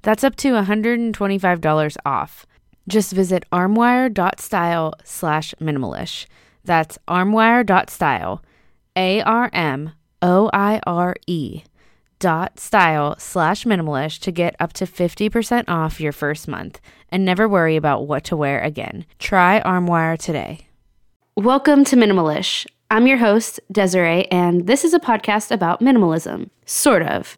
That's up to $125 off. Just visit armoire.style/minimalish. That's armoire.style, armoire.style/minimalish to get up to 50% off your first month and never worry about what to wear again. Try Armoire today. Welcome to Minimalish. I'm your host, Desiree, and this is a podcast about minimalism, sort of.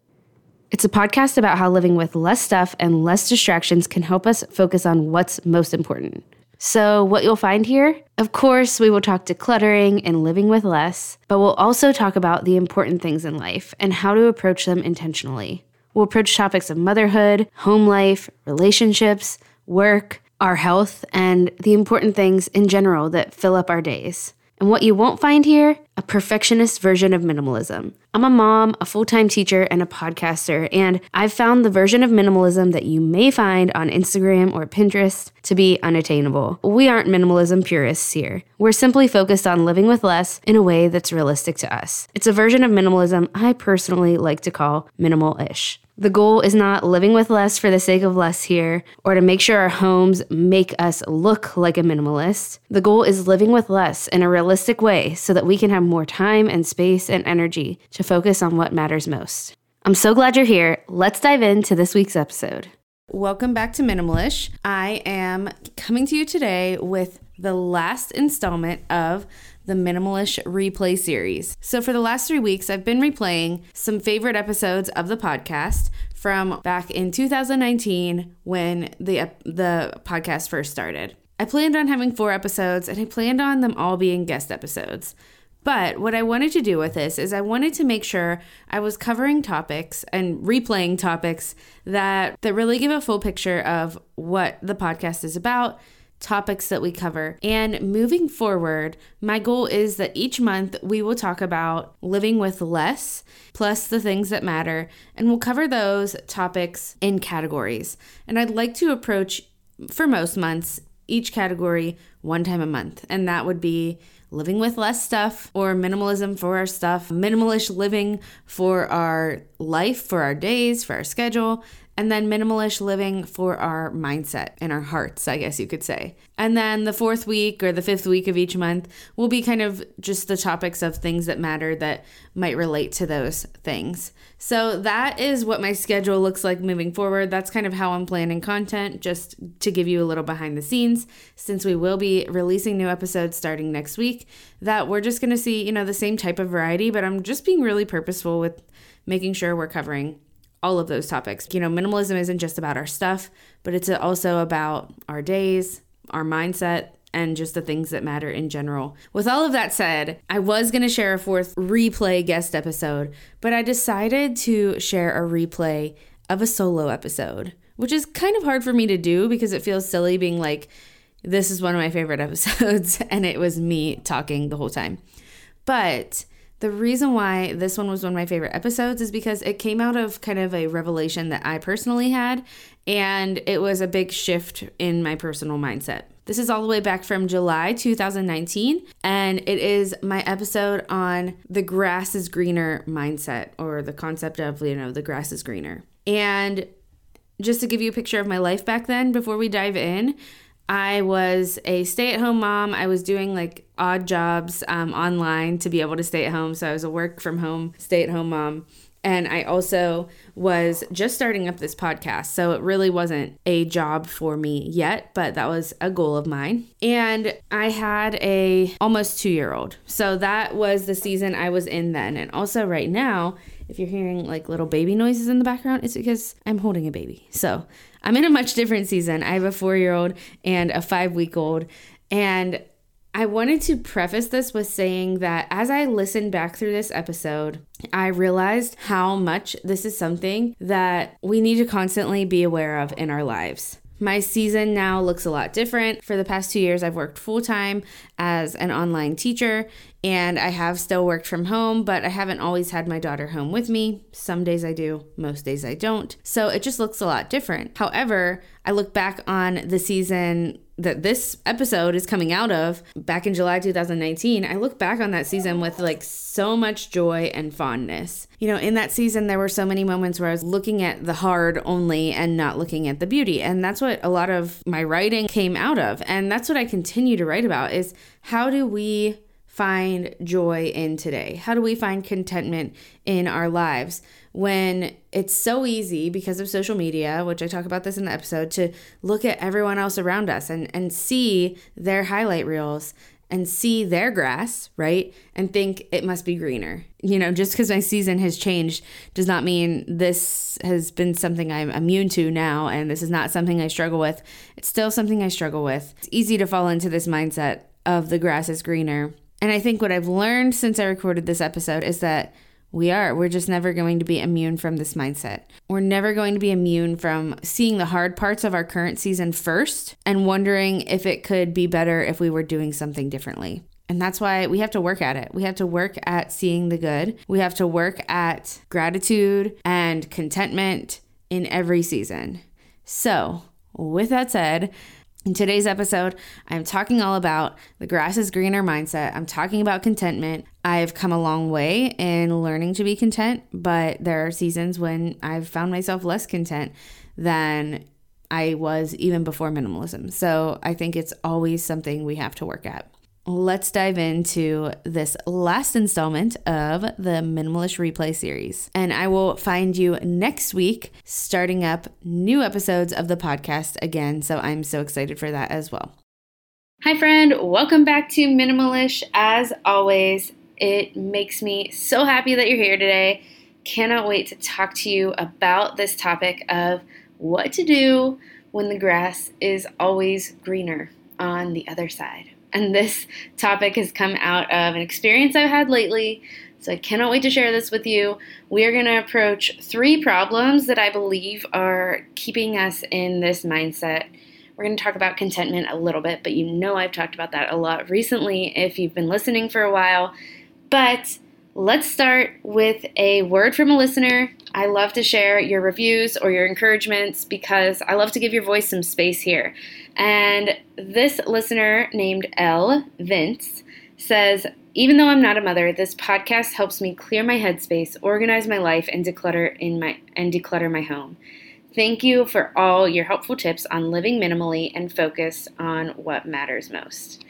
It's a podcast about how living with less stuff and less distractions can help us focus on what's most important. So what you'll find here? Of course, we will talk decluttering and living with less, but we'll also talk about the important things in life and how to approach them intentionally. We'll approach topics of motherhood, home life, relationships, work, our health, and the important things in general that fill up our days. And what you won't find here, a perfectionist version of minimalism. I'm a mom, a full-time teacher, and a podcaster, and I've found the version of minimalism that you may find on Instagram or Pinterest to be unattainable. We aren't minimalism purists here. We're simply focused on living with less in a way that's realistic to us. It's a version of minimalism I personally like to call minimal-ish. The goal is not living with less for the sake of less here, or to make sure our homes make us look like a minimalist. The goal is living with less in a realistic way so that we can have more time and space and energy to focus on what matters most. I'm so glad you're here. Let's dive into this week's episode. Welcome back to Minimalish. I am coming to you today with the last installment of the Minimalish replay series. So for the last 3 weeks, I've been replaying some favorite episodes of the podcast from back in 2019 when the podcast first started. I planned on having 4 episodes, and I planned on them all being guest episodes. But what I wanted to do with this is I wanted to make sure I was covering topics and replaying topics that really give a full picture of what the podcast is about, topics that we cover. And moving forward, my goal is that each month we will talk about living with less, plus the things that matter, and we'll cover those topics in categories. And I'd like to approach, for most months, each category one time a month. And that would be living with less stuff, or minimalism for our stuff, minimalish living for our life, for our days, for our schedule, and then minimalish living for our mindset and our hearts, I guess you could say. And then the 4th week or the 5th week of each month will be kind of just the topics of things that matter that might relate to those things. So that is what my schedule looks like moving forward. That's kind of how I'm planning content, just to give you a little behind the scenes, since we will be releasing new episodes starting next week, that we're just going to see, the same type of variety, but I'm just being really purposeful with making sure we're covering all of those topics. Minimalism isn't just about our stuff, but it's also about our days, our mindset, and just the things that matter in general. With all of that said, I was going to share a 4th replay guest episode, but I decided to share a replay of a solo episode, which is kind of hard for me to do because it feels silly being like, this is one of my favorite episodes, and it was me talking the whole time. But the reason why this one was one of my favorite episodes is because it came out of kind of a revelation that I personally had, and it was a big shift in my personal mindset. This is all the way back from July 2019, and it is my episode on the grass is greener mindset, or the concept of, you know, the grass is greener. And just to give you a picture of my life back then, before we dive in, I was a stay-at-home mom. I was doing like odd jobs online to be able to stay at home. So I was a work-from-home, stay-at-home mom. And I also was just starting up this podcast. So it really wasn't a job for me yet, but that was a goal of mine. And I had a almost 2-year-old. So that was the season I was in then. And also right now, if you're hearing like little baby noises in the background, it's because I'm holding a baby. So I'm in a much different season. I have a 4-year-old and a 5-week-old. And I wanted to preface this with saying that as I listened back through this episode, I realized how much this is something that we need to constantly be aware of in our lives. My season now looks a lot different. For the past 2 years, I've worked full-time as an online teacher, and I have still worked from home, but I haven't always had my daughter home with me. Some days I do, most days I don't. So it just looks a lot different. However, I look back on the season that this episode is coming out of, back in July 2019, I look back on that season with like so much joy and fondness. You know, in that season, there were so many moments where I was looking at the hard only and not looking at the beauty. And that's what a lot of my writing came out of. And that's what I continue to write about, is how do we find joy in today? How do we find contentment in our lives when it's so easy, because of social media, which I talk about this in the episode, to look at everyone else around us and see their highlight reels and see their grass, right? And think it must be greener. You know, just because my season has changed does not mean this has been something I'm immune to now, and this is not something I struggle with. It's still something I struggle with. It's easy to fall into this mindset of the grass is greener. And I think what I've learned since I recorded this episode is that we're just never going to be immune from this mindset. We're never going to be immune from seeing the hard parts of our current season first and wondering if it could be better if we were doing something differently. And that's why we have to work at it. We have to work at seeing the good. We have to work at gratitude and contentment in every season. So, with that said, in today's episode, I'm talking all about the grass is greener mindset. I'm talking about contentment. I've come a long way in learning to be content, but there are seasons when I've found myself less content than I was even before minimalism. So I think it's always something we have to work at. Let's dive into this last installment of the Minimalish Replay series. And I will find you next week, starting up new episodes of the podcast again. So I'm so excited for that as well. Hi, friend. Welcome back to Minimalish. As always, it makes me so happy that you're here today. Cannot wait to talk to you about this topic of what to do when the grass is always greener on the other side. And this topic has come out of an experience I've had lately, so I cannot wait to share this with you. We are going to approach 3 problems that I believe are keeping us in this mindset. We're going to talk about contentment a little bit, but you know I've talked about that a lot recently if you've been listening for a while. But let's start with a word from a listener. I love to share your reviews or your encouragements because I love to give your voice some space here. And this listener named L Vince says, even though I'm not a mother, this podcast helps me clear my headspace, organize my life, and declutter my home. Thank you for all your helpful tips on living minimally and focus on what matters most.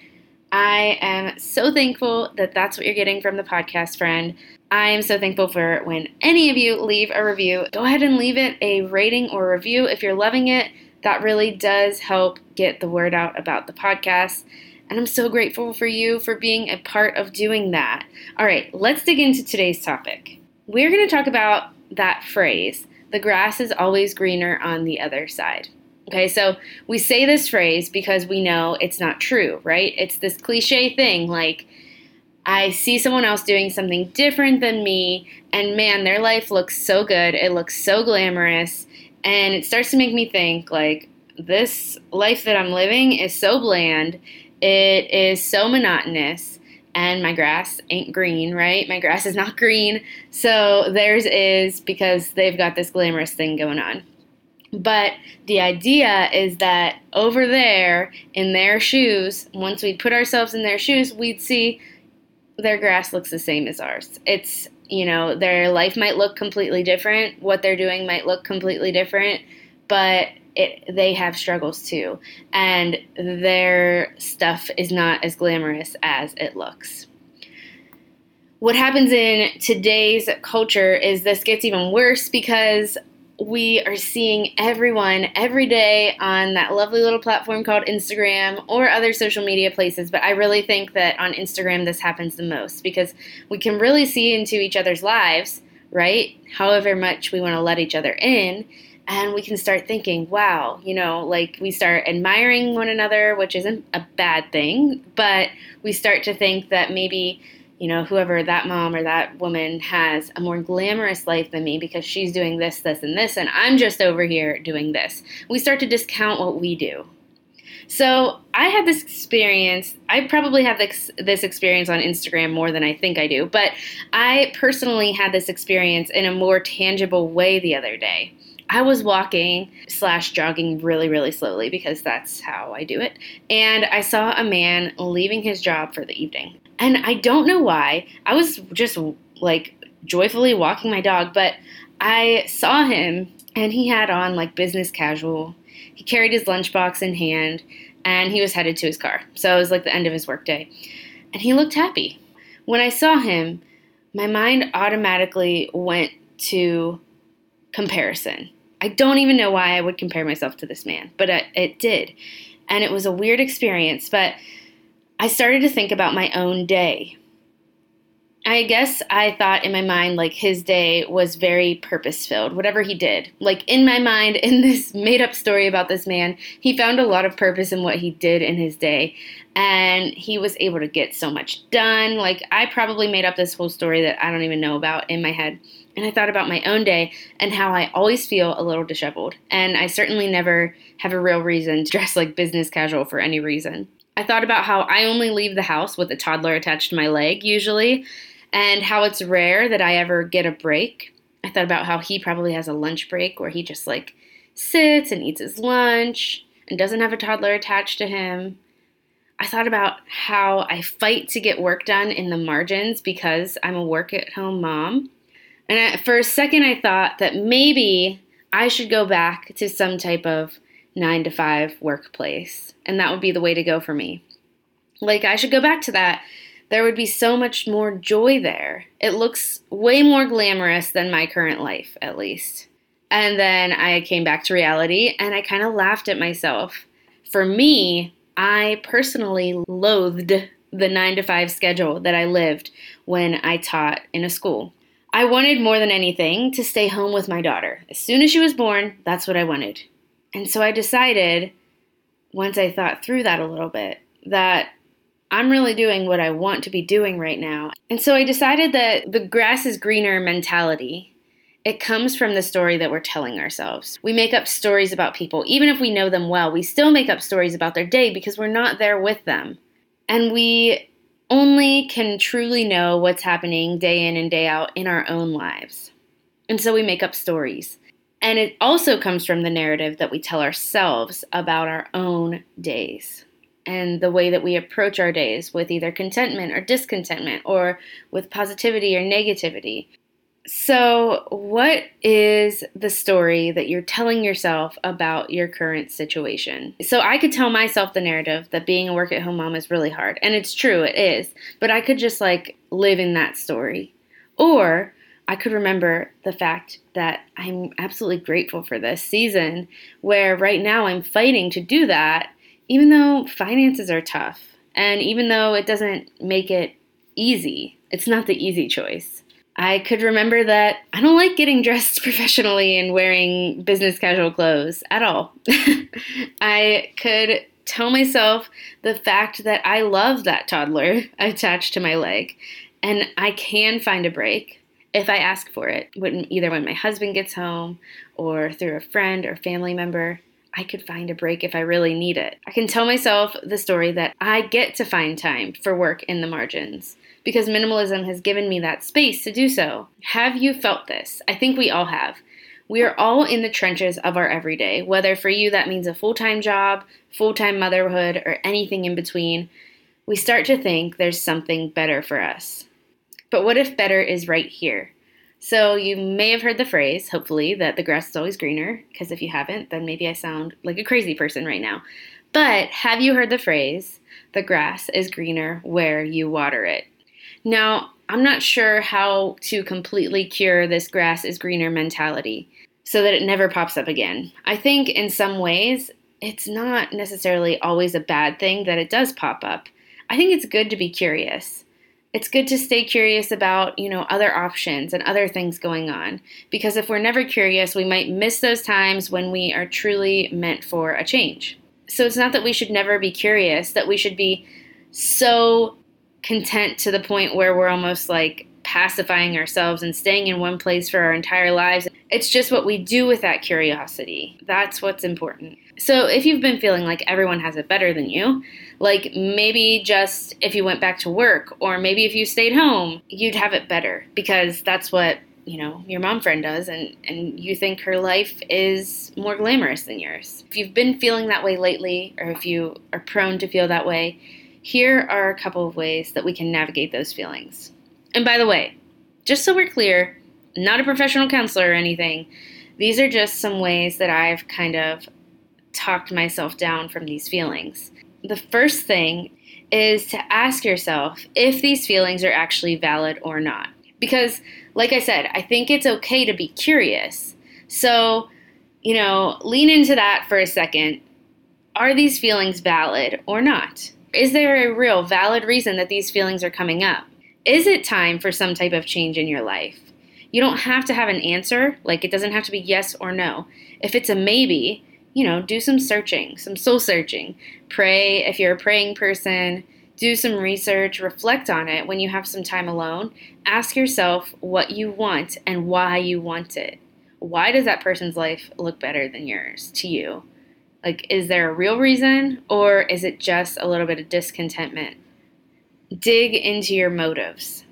I am so thankful that that's what you're getting from the podcast, friend. I am so thankful for when any of you leave a review. Go ahead and leave it a rating or review if you're loving it. That really does help get the word out about the podcast. And I'm so grateful for you for being a part of doing that. All right, let's dig into today's topic. We're going to talk about that phrase, the grass is always greener on the other side. Okay, so we say this phrase because we know it's not true, right? It's this cliche thing like, I see someone else doing something different than me, and man, their life looks so good, it looks so glamorous, and it starts to make me think like, this life that I'm living is so bland, it is so monotonous, and my grass ain't green, right? My grass is not green, so theirs is because they've got this glamorous thing going on. But the idea is that over there in their shoes, once we put ourselves in their shoes, we'd see their grass looks the same as ours. It's, you know, their life might look completely different. What they're doing might look completely different, but they have struggles too. And their stuff is not as glamorous as it looks. What happens in today's culture is this gets even worse because we are seeing everyone every day on that lovely little platform called Instagram or other social media places, but I really think that on Instagram this happens the most because we can really see into each other's lives, right? However much we want to let each other in, and we can start thinking, wow, you know, like we start admiring one another, which isn't a bad thing, but we start to think that maybe, you know, whoever that mom or that woman has a more glamorous life than me because she's doing this, this, and this, and I'm just over here doing this. We start to discount what we do. So I had this experience. I probably have this experience on Instagram more than I think I do, but I personally had this experience in a more tangible way the other day. I was walking / jogging really, really slowly because that's how I do it. And I saw a man leaving his job for the evening. And I don't know why. I was just like joyfully walking my dog, but I saw him and he had on like business casual. He carried his lunchbox in hand and he was headed to his car. So it was like the end of his workday. And he looked happy. When I saw him, my mind automatically went to comparison. I don't even know why I would compare myself to this man, but it did. And it was a weird experience, but I started to think about my own day. I guess I thought in my mind, like, his day was very purpose-filled, whatever he did. Like, in my mind, in this made-up story about this man, he found a lot of purpose in what he did in his day, and he was able to get so much done. Like, I probably made up this whole story that I don't even know about in my head. And I thought about my own day and how I always feel a little disheveled. And I certainly never have a real reason to dress like business casual for any reason. I thought about how I only leave the house with a toddler attached to my leg usually, and how it's rare that I ever get a break. I thought about how he probably has a lunch break where he just like sits and eats his lunch and doesn't have a toddler attached to him. I thought about how I fight to get work done in the margins because I'm a work-at-home mom. And for a second I thought that maybe I should go back to some type of 9-to-5 workplace, and that would be the way to go for me. Like, I should go back to that. There would be so much more joy there. It looks way more glamorous than my current life, at least. And then I came back to reality, and I kind of laughed at myself. For me, I personally loathed the 9-to-5 schedule that I lived when I taught in a school. I wanted more than anything to stay home with my daughter. As soon as she was born, that's what I wanted. And so I decided, once I thought through that a little bit, that I'm really doing what I want to be doing right now. And so I decided that the grass is greener mentality, it comes from the story that we're telling ourselves. We make up stories about people. Even if we know them well, we still make up stories about their day because we're not there with them. And we only can truly know what's happening day in and day out in our own lives. And so we make up stories. And it also comes from the narrative that we tell ourselves about our own days and the way that we approach our days with either contentment or discontentment or with positivity or negativity. So what is the story that you're telling yourself about your current situation? So I could tell myself the narrative that being a work-at-home mom is really hard. And it's true, it is. But I could just like live in that story. Or I could remember the fact that I'm absolutely grateful for this season where right now I'm fighting to do that, even though finances are tough and even though it doesn't make it easy. It's not the easy choice. I could remember that I don't like getting dressed professionally and wearing business casual clothes at all. I could tell myself the fact that I love that toddler attached to my leg and I can find a break if I ask for it, either when my husband gets home or through a friend or family member. I could find a break if I really need it. I can tell myself the story that I get to find time for work in the margins because minimalism has given me that space to do so. Have you felt this? I think we all have. We are all in the trenches of our everyday, whether for you that means a full-time job, full-time motherhood, or anything in between. We start to think there's something better for us. But what if better is right here? So you may have heard the phrase, hopefully, that the grass is always greener, because if you haven't, then maybe I sound like a crazy person right now. But have you heard the phrase, the grass is greener where you water it? Now, I'm not sure how to completely cure this grass is greener mentality so that it never pops up again. I think in some ways, it's not necessarily always a bad thing that it does pop up. I think it's good to be curious. It's good to stay curious about, other options and other things going on, because if we're never curious, we might miss those times when we are truly meant for a change. So it's not that we should never be curious, that we should be so content to the point where we're almost like pacifying ourselves and staying in one place for our entire lives. It's just what we do with that curiosity. That's what's important. So if you've been feeling like everyone has it better than you, like maybe just if you went back to work or maybe if you stayed home, you'd have it better because that's what, your mom friend does and you think her life is more glamorous than yours. If you've been feeling that way lately or if you are prone to feel that way, here are a couple of ways that we can navigate those feelings. And by the way, just so we're clear, not a professional counselor or anything. These are just some ways that I've kind of talked myself down from these feelings. The first thing is to ask yourself if these feelings are actually valid or not. Because, like I said, I think it's okay to be curious. So, lean into that for a second. Are these feelings valid or not? Is there a real valid reason that these feelings are coming up? Is it time for some type of change in your life? You don't have to have an answer. Like, it doesn't have to be yes or no. If it's a maybe, do some searching, some soul searching. Pray if you're a praying person. Do some research. Reflect on it when you have some time alone. Ask yourself what you want and why you want it. Why does that person's life look better than yours to you? Like, is there a real reason or is it just a little bit of discontentment? Dig into your motives.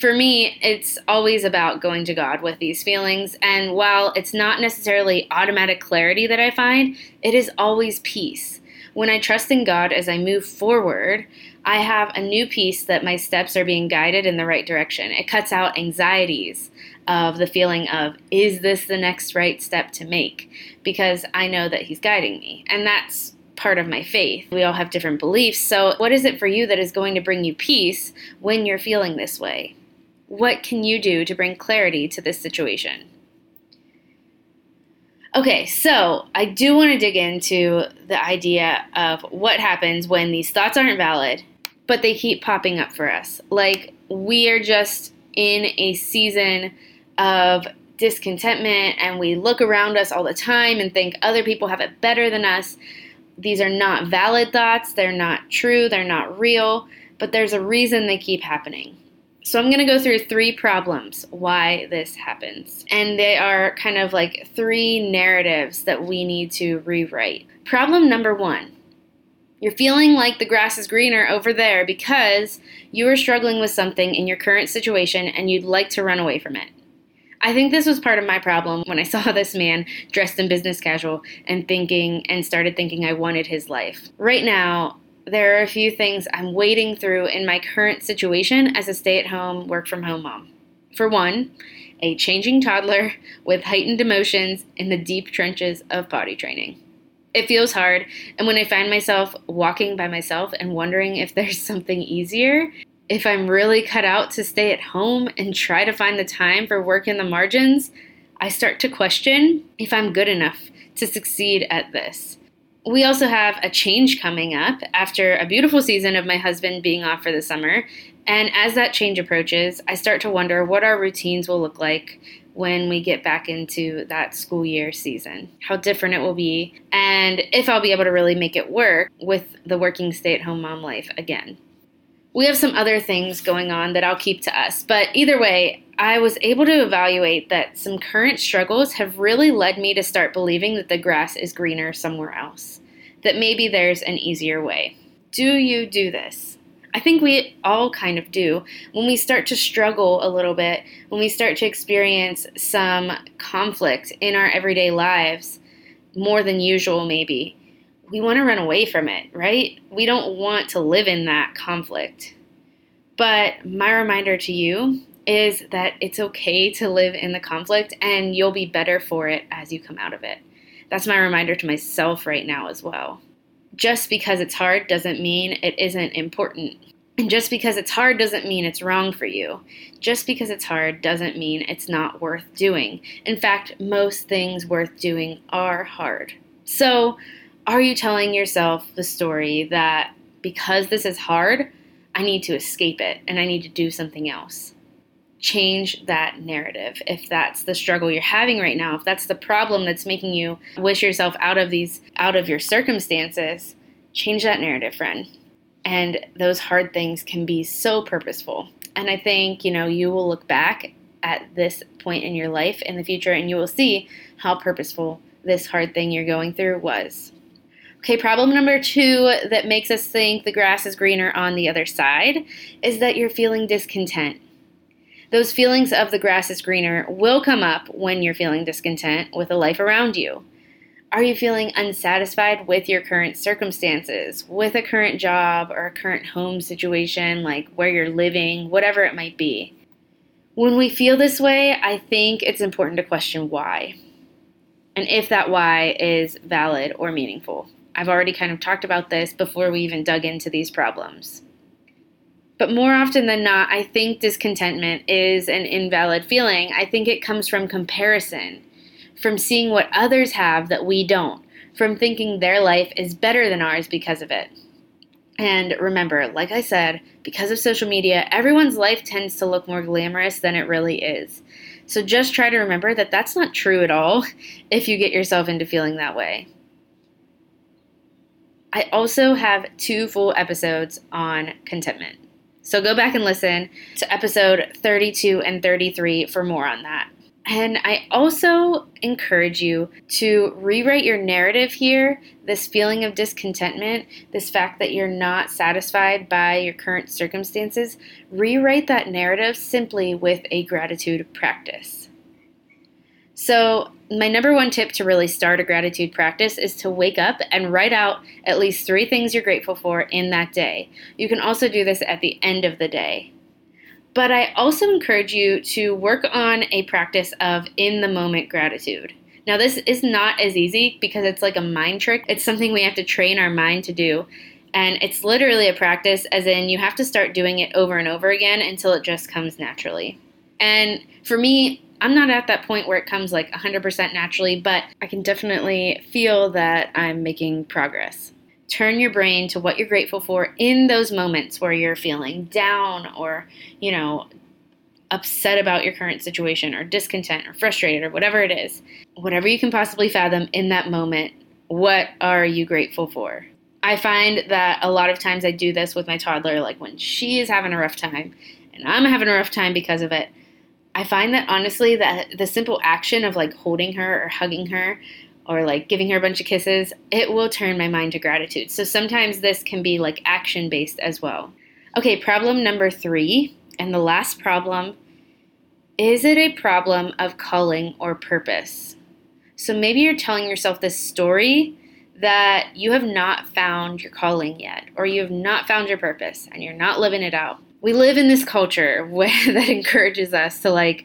For me, it's always about going to God with these feelings. And while it's not necessarily automatic clarity that I find, it is always peace. When I trust in God as I move forward, I have a new peace that my steps are being guided in the right direction. It cuts out anxieties of the feeling of, is this the next right step to make? Because I know that he's guiding me. And that's part of my faith. We all have different beliefs. So what is it for you that is going to bring you peace when you're feeling this way? What can you do to bring clarity to this situation? Okay, so I do want to dig into the idea of what happens when these thoughts aren't valid, but they keep popping up for us. Like, we are just in a season of discontentment and we look around us all the time and think other people have it better than us. These are not valid thoughts. They're not true. They're not real, but there's a reason they keep happening. So I'm going to go through three problems why this happens. And they are kind of like three narratives that we need to rewrite. Problem number one, you're feeling like the grass is greener over there because you are struggling with something in your current situation and you'd like to run away from it. I think this was part of my problem when I saw this man dressed in business casual and started thinking I wanted his life. Right now, there are a few things I'm wading through in my current situation as a stay-at-home, work-from-home mom. For one, a changing toddler with heightened emotions in the deep trenches of potty training. It feels hard, and when I find myself walking by myself and wondering if there's something easier, if I'm really cut out to stay at home and try to find the time for work in the margins, I start to question if I'm good enough to succeed at this. We also have a change coming up after a beautiful season of my husband being off for the summer. And as that change approaches, I start to wonder what our routines will look like when we get back into that school year season, how different it will be, and if I'll be able to really make it work with the working stay-at-home mom life again. We have some other things going on that I'll keep to us, but either way, I was able to evaluate that some current struggles have really led me to start believing that the grass is greener somewhere else, that maybe there's an easier way. Do you do this? I think we all kind of do. When we start to struggle a little bit, when we start to experience some conflict in our everyday lives, more than usual maybe, we want to run away from it, right? We don't want to live in that conflict. But my reminder to you is that it's okay to live in the conflict, and you'll be better for it as you come out of it. That's my reminder to myself right now as well. Just because it's hard doesn't mean it isn't important. And just because it's hard doesn't mean it's wrong for you. Just because it's hard doesn't mean it's not worth doing. In fact, most things worth doing are hard. So, are you telling yourself the story that because this is hard, I need to escape it and I need to do something else? Change that narrative. If that's the struggle you're having right now, if that's the problem that's making you wish yourself out of your circumstances, change that narrative, friend. And those hard things can be so purposeful. And I think, you will look back at this point in your life in the future and you will see how purposeful this hard thing you're going through was. Okay, problem number 2 that makes us think the grass is greener on the other side is that you're feeling discontent. Those feelings of the grass is greener will come up when you're feeling discontent with the life around you. Are you feeling unsatisfied with your current circumstances, with a current job or a current home situation, like where you're living, whatever it might be? When we feel this way, I think it's important to question why, and if that why is valid or meaningful. I've already kind of talked about this before we even dug into these problems. But more often than not, I think discontentment is an invalid feeling. I think it comes from comparison, from seeing what others have that we don't, from thinking their life is better than ours because of it. And remember, like I said, because of social media, everyone's life tends to look more glamorous than it really is. So just try to remember that that's not true at all if you get yourself into feeling that way. I also have 2 full episodes on contentment. So go back and listen to episode 32 and 33 for more on that. And I also encourage you to rewrite your narrative here, this feeling of discontentment, this fact that you're not satisfied by your current circumstances. Rewrite that narrative simply with a gratitude practice. So my number 1 tip to really start a gratitude practice is to wake up and write out at least 3 things you're grateful for in that day. You can also do this at the end of the day. But I also encourage you to work on a practice of in-the-moment gratitude. Now, this is not as easy because it's like a mind trick. It's something we have to train our mind to do. And it's literally a practice, as in you have to start doing it over and over again until it just comes naturally. And for me, I'm not at that point where it comes like 100% naturally, but I can definitely feel that I'm making progress. Turn your brain to what you're grateful for in those moments where you're feeling down or, upset about your current situation or discontent or frustrated or whatever it is. Whatever you can possibly fathom in that moment, what are you grateful for? I find that a lot of times I do this with my toddler, like when she is having a rough time and I'm having a rough time because of it. I find that honestly that the simple action of like holding her or hugging her or like giving her a bunch of kisses, it will turn my mind to gratitude. So sometimes this can be like action-based as well. Okay, problem number 3, and the last problem, is it a problem of calling or purpose? So maybe you're telling yourself this story that you have not found your calling yet, or you have not found your purpose, and you're not living it out. We live in this culture that encourages us to like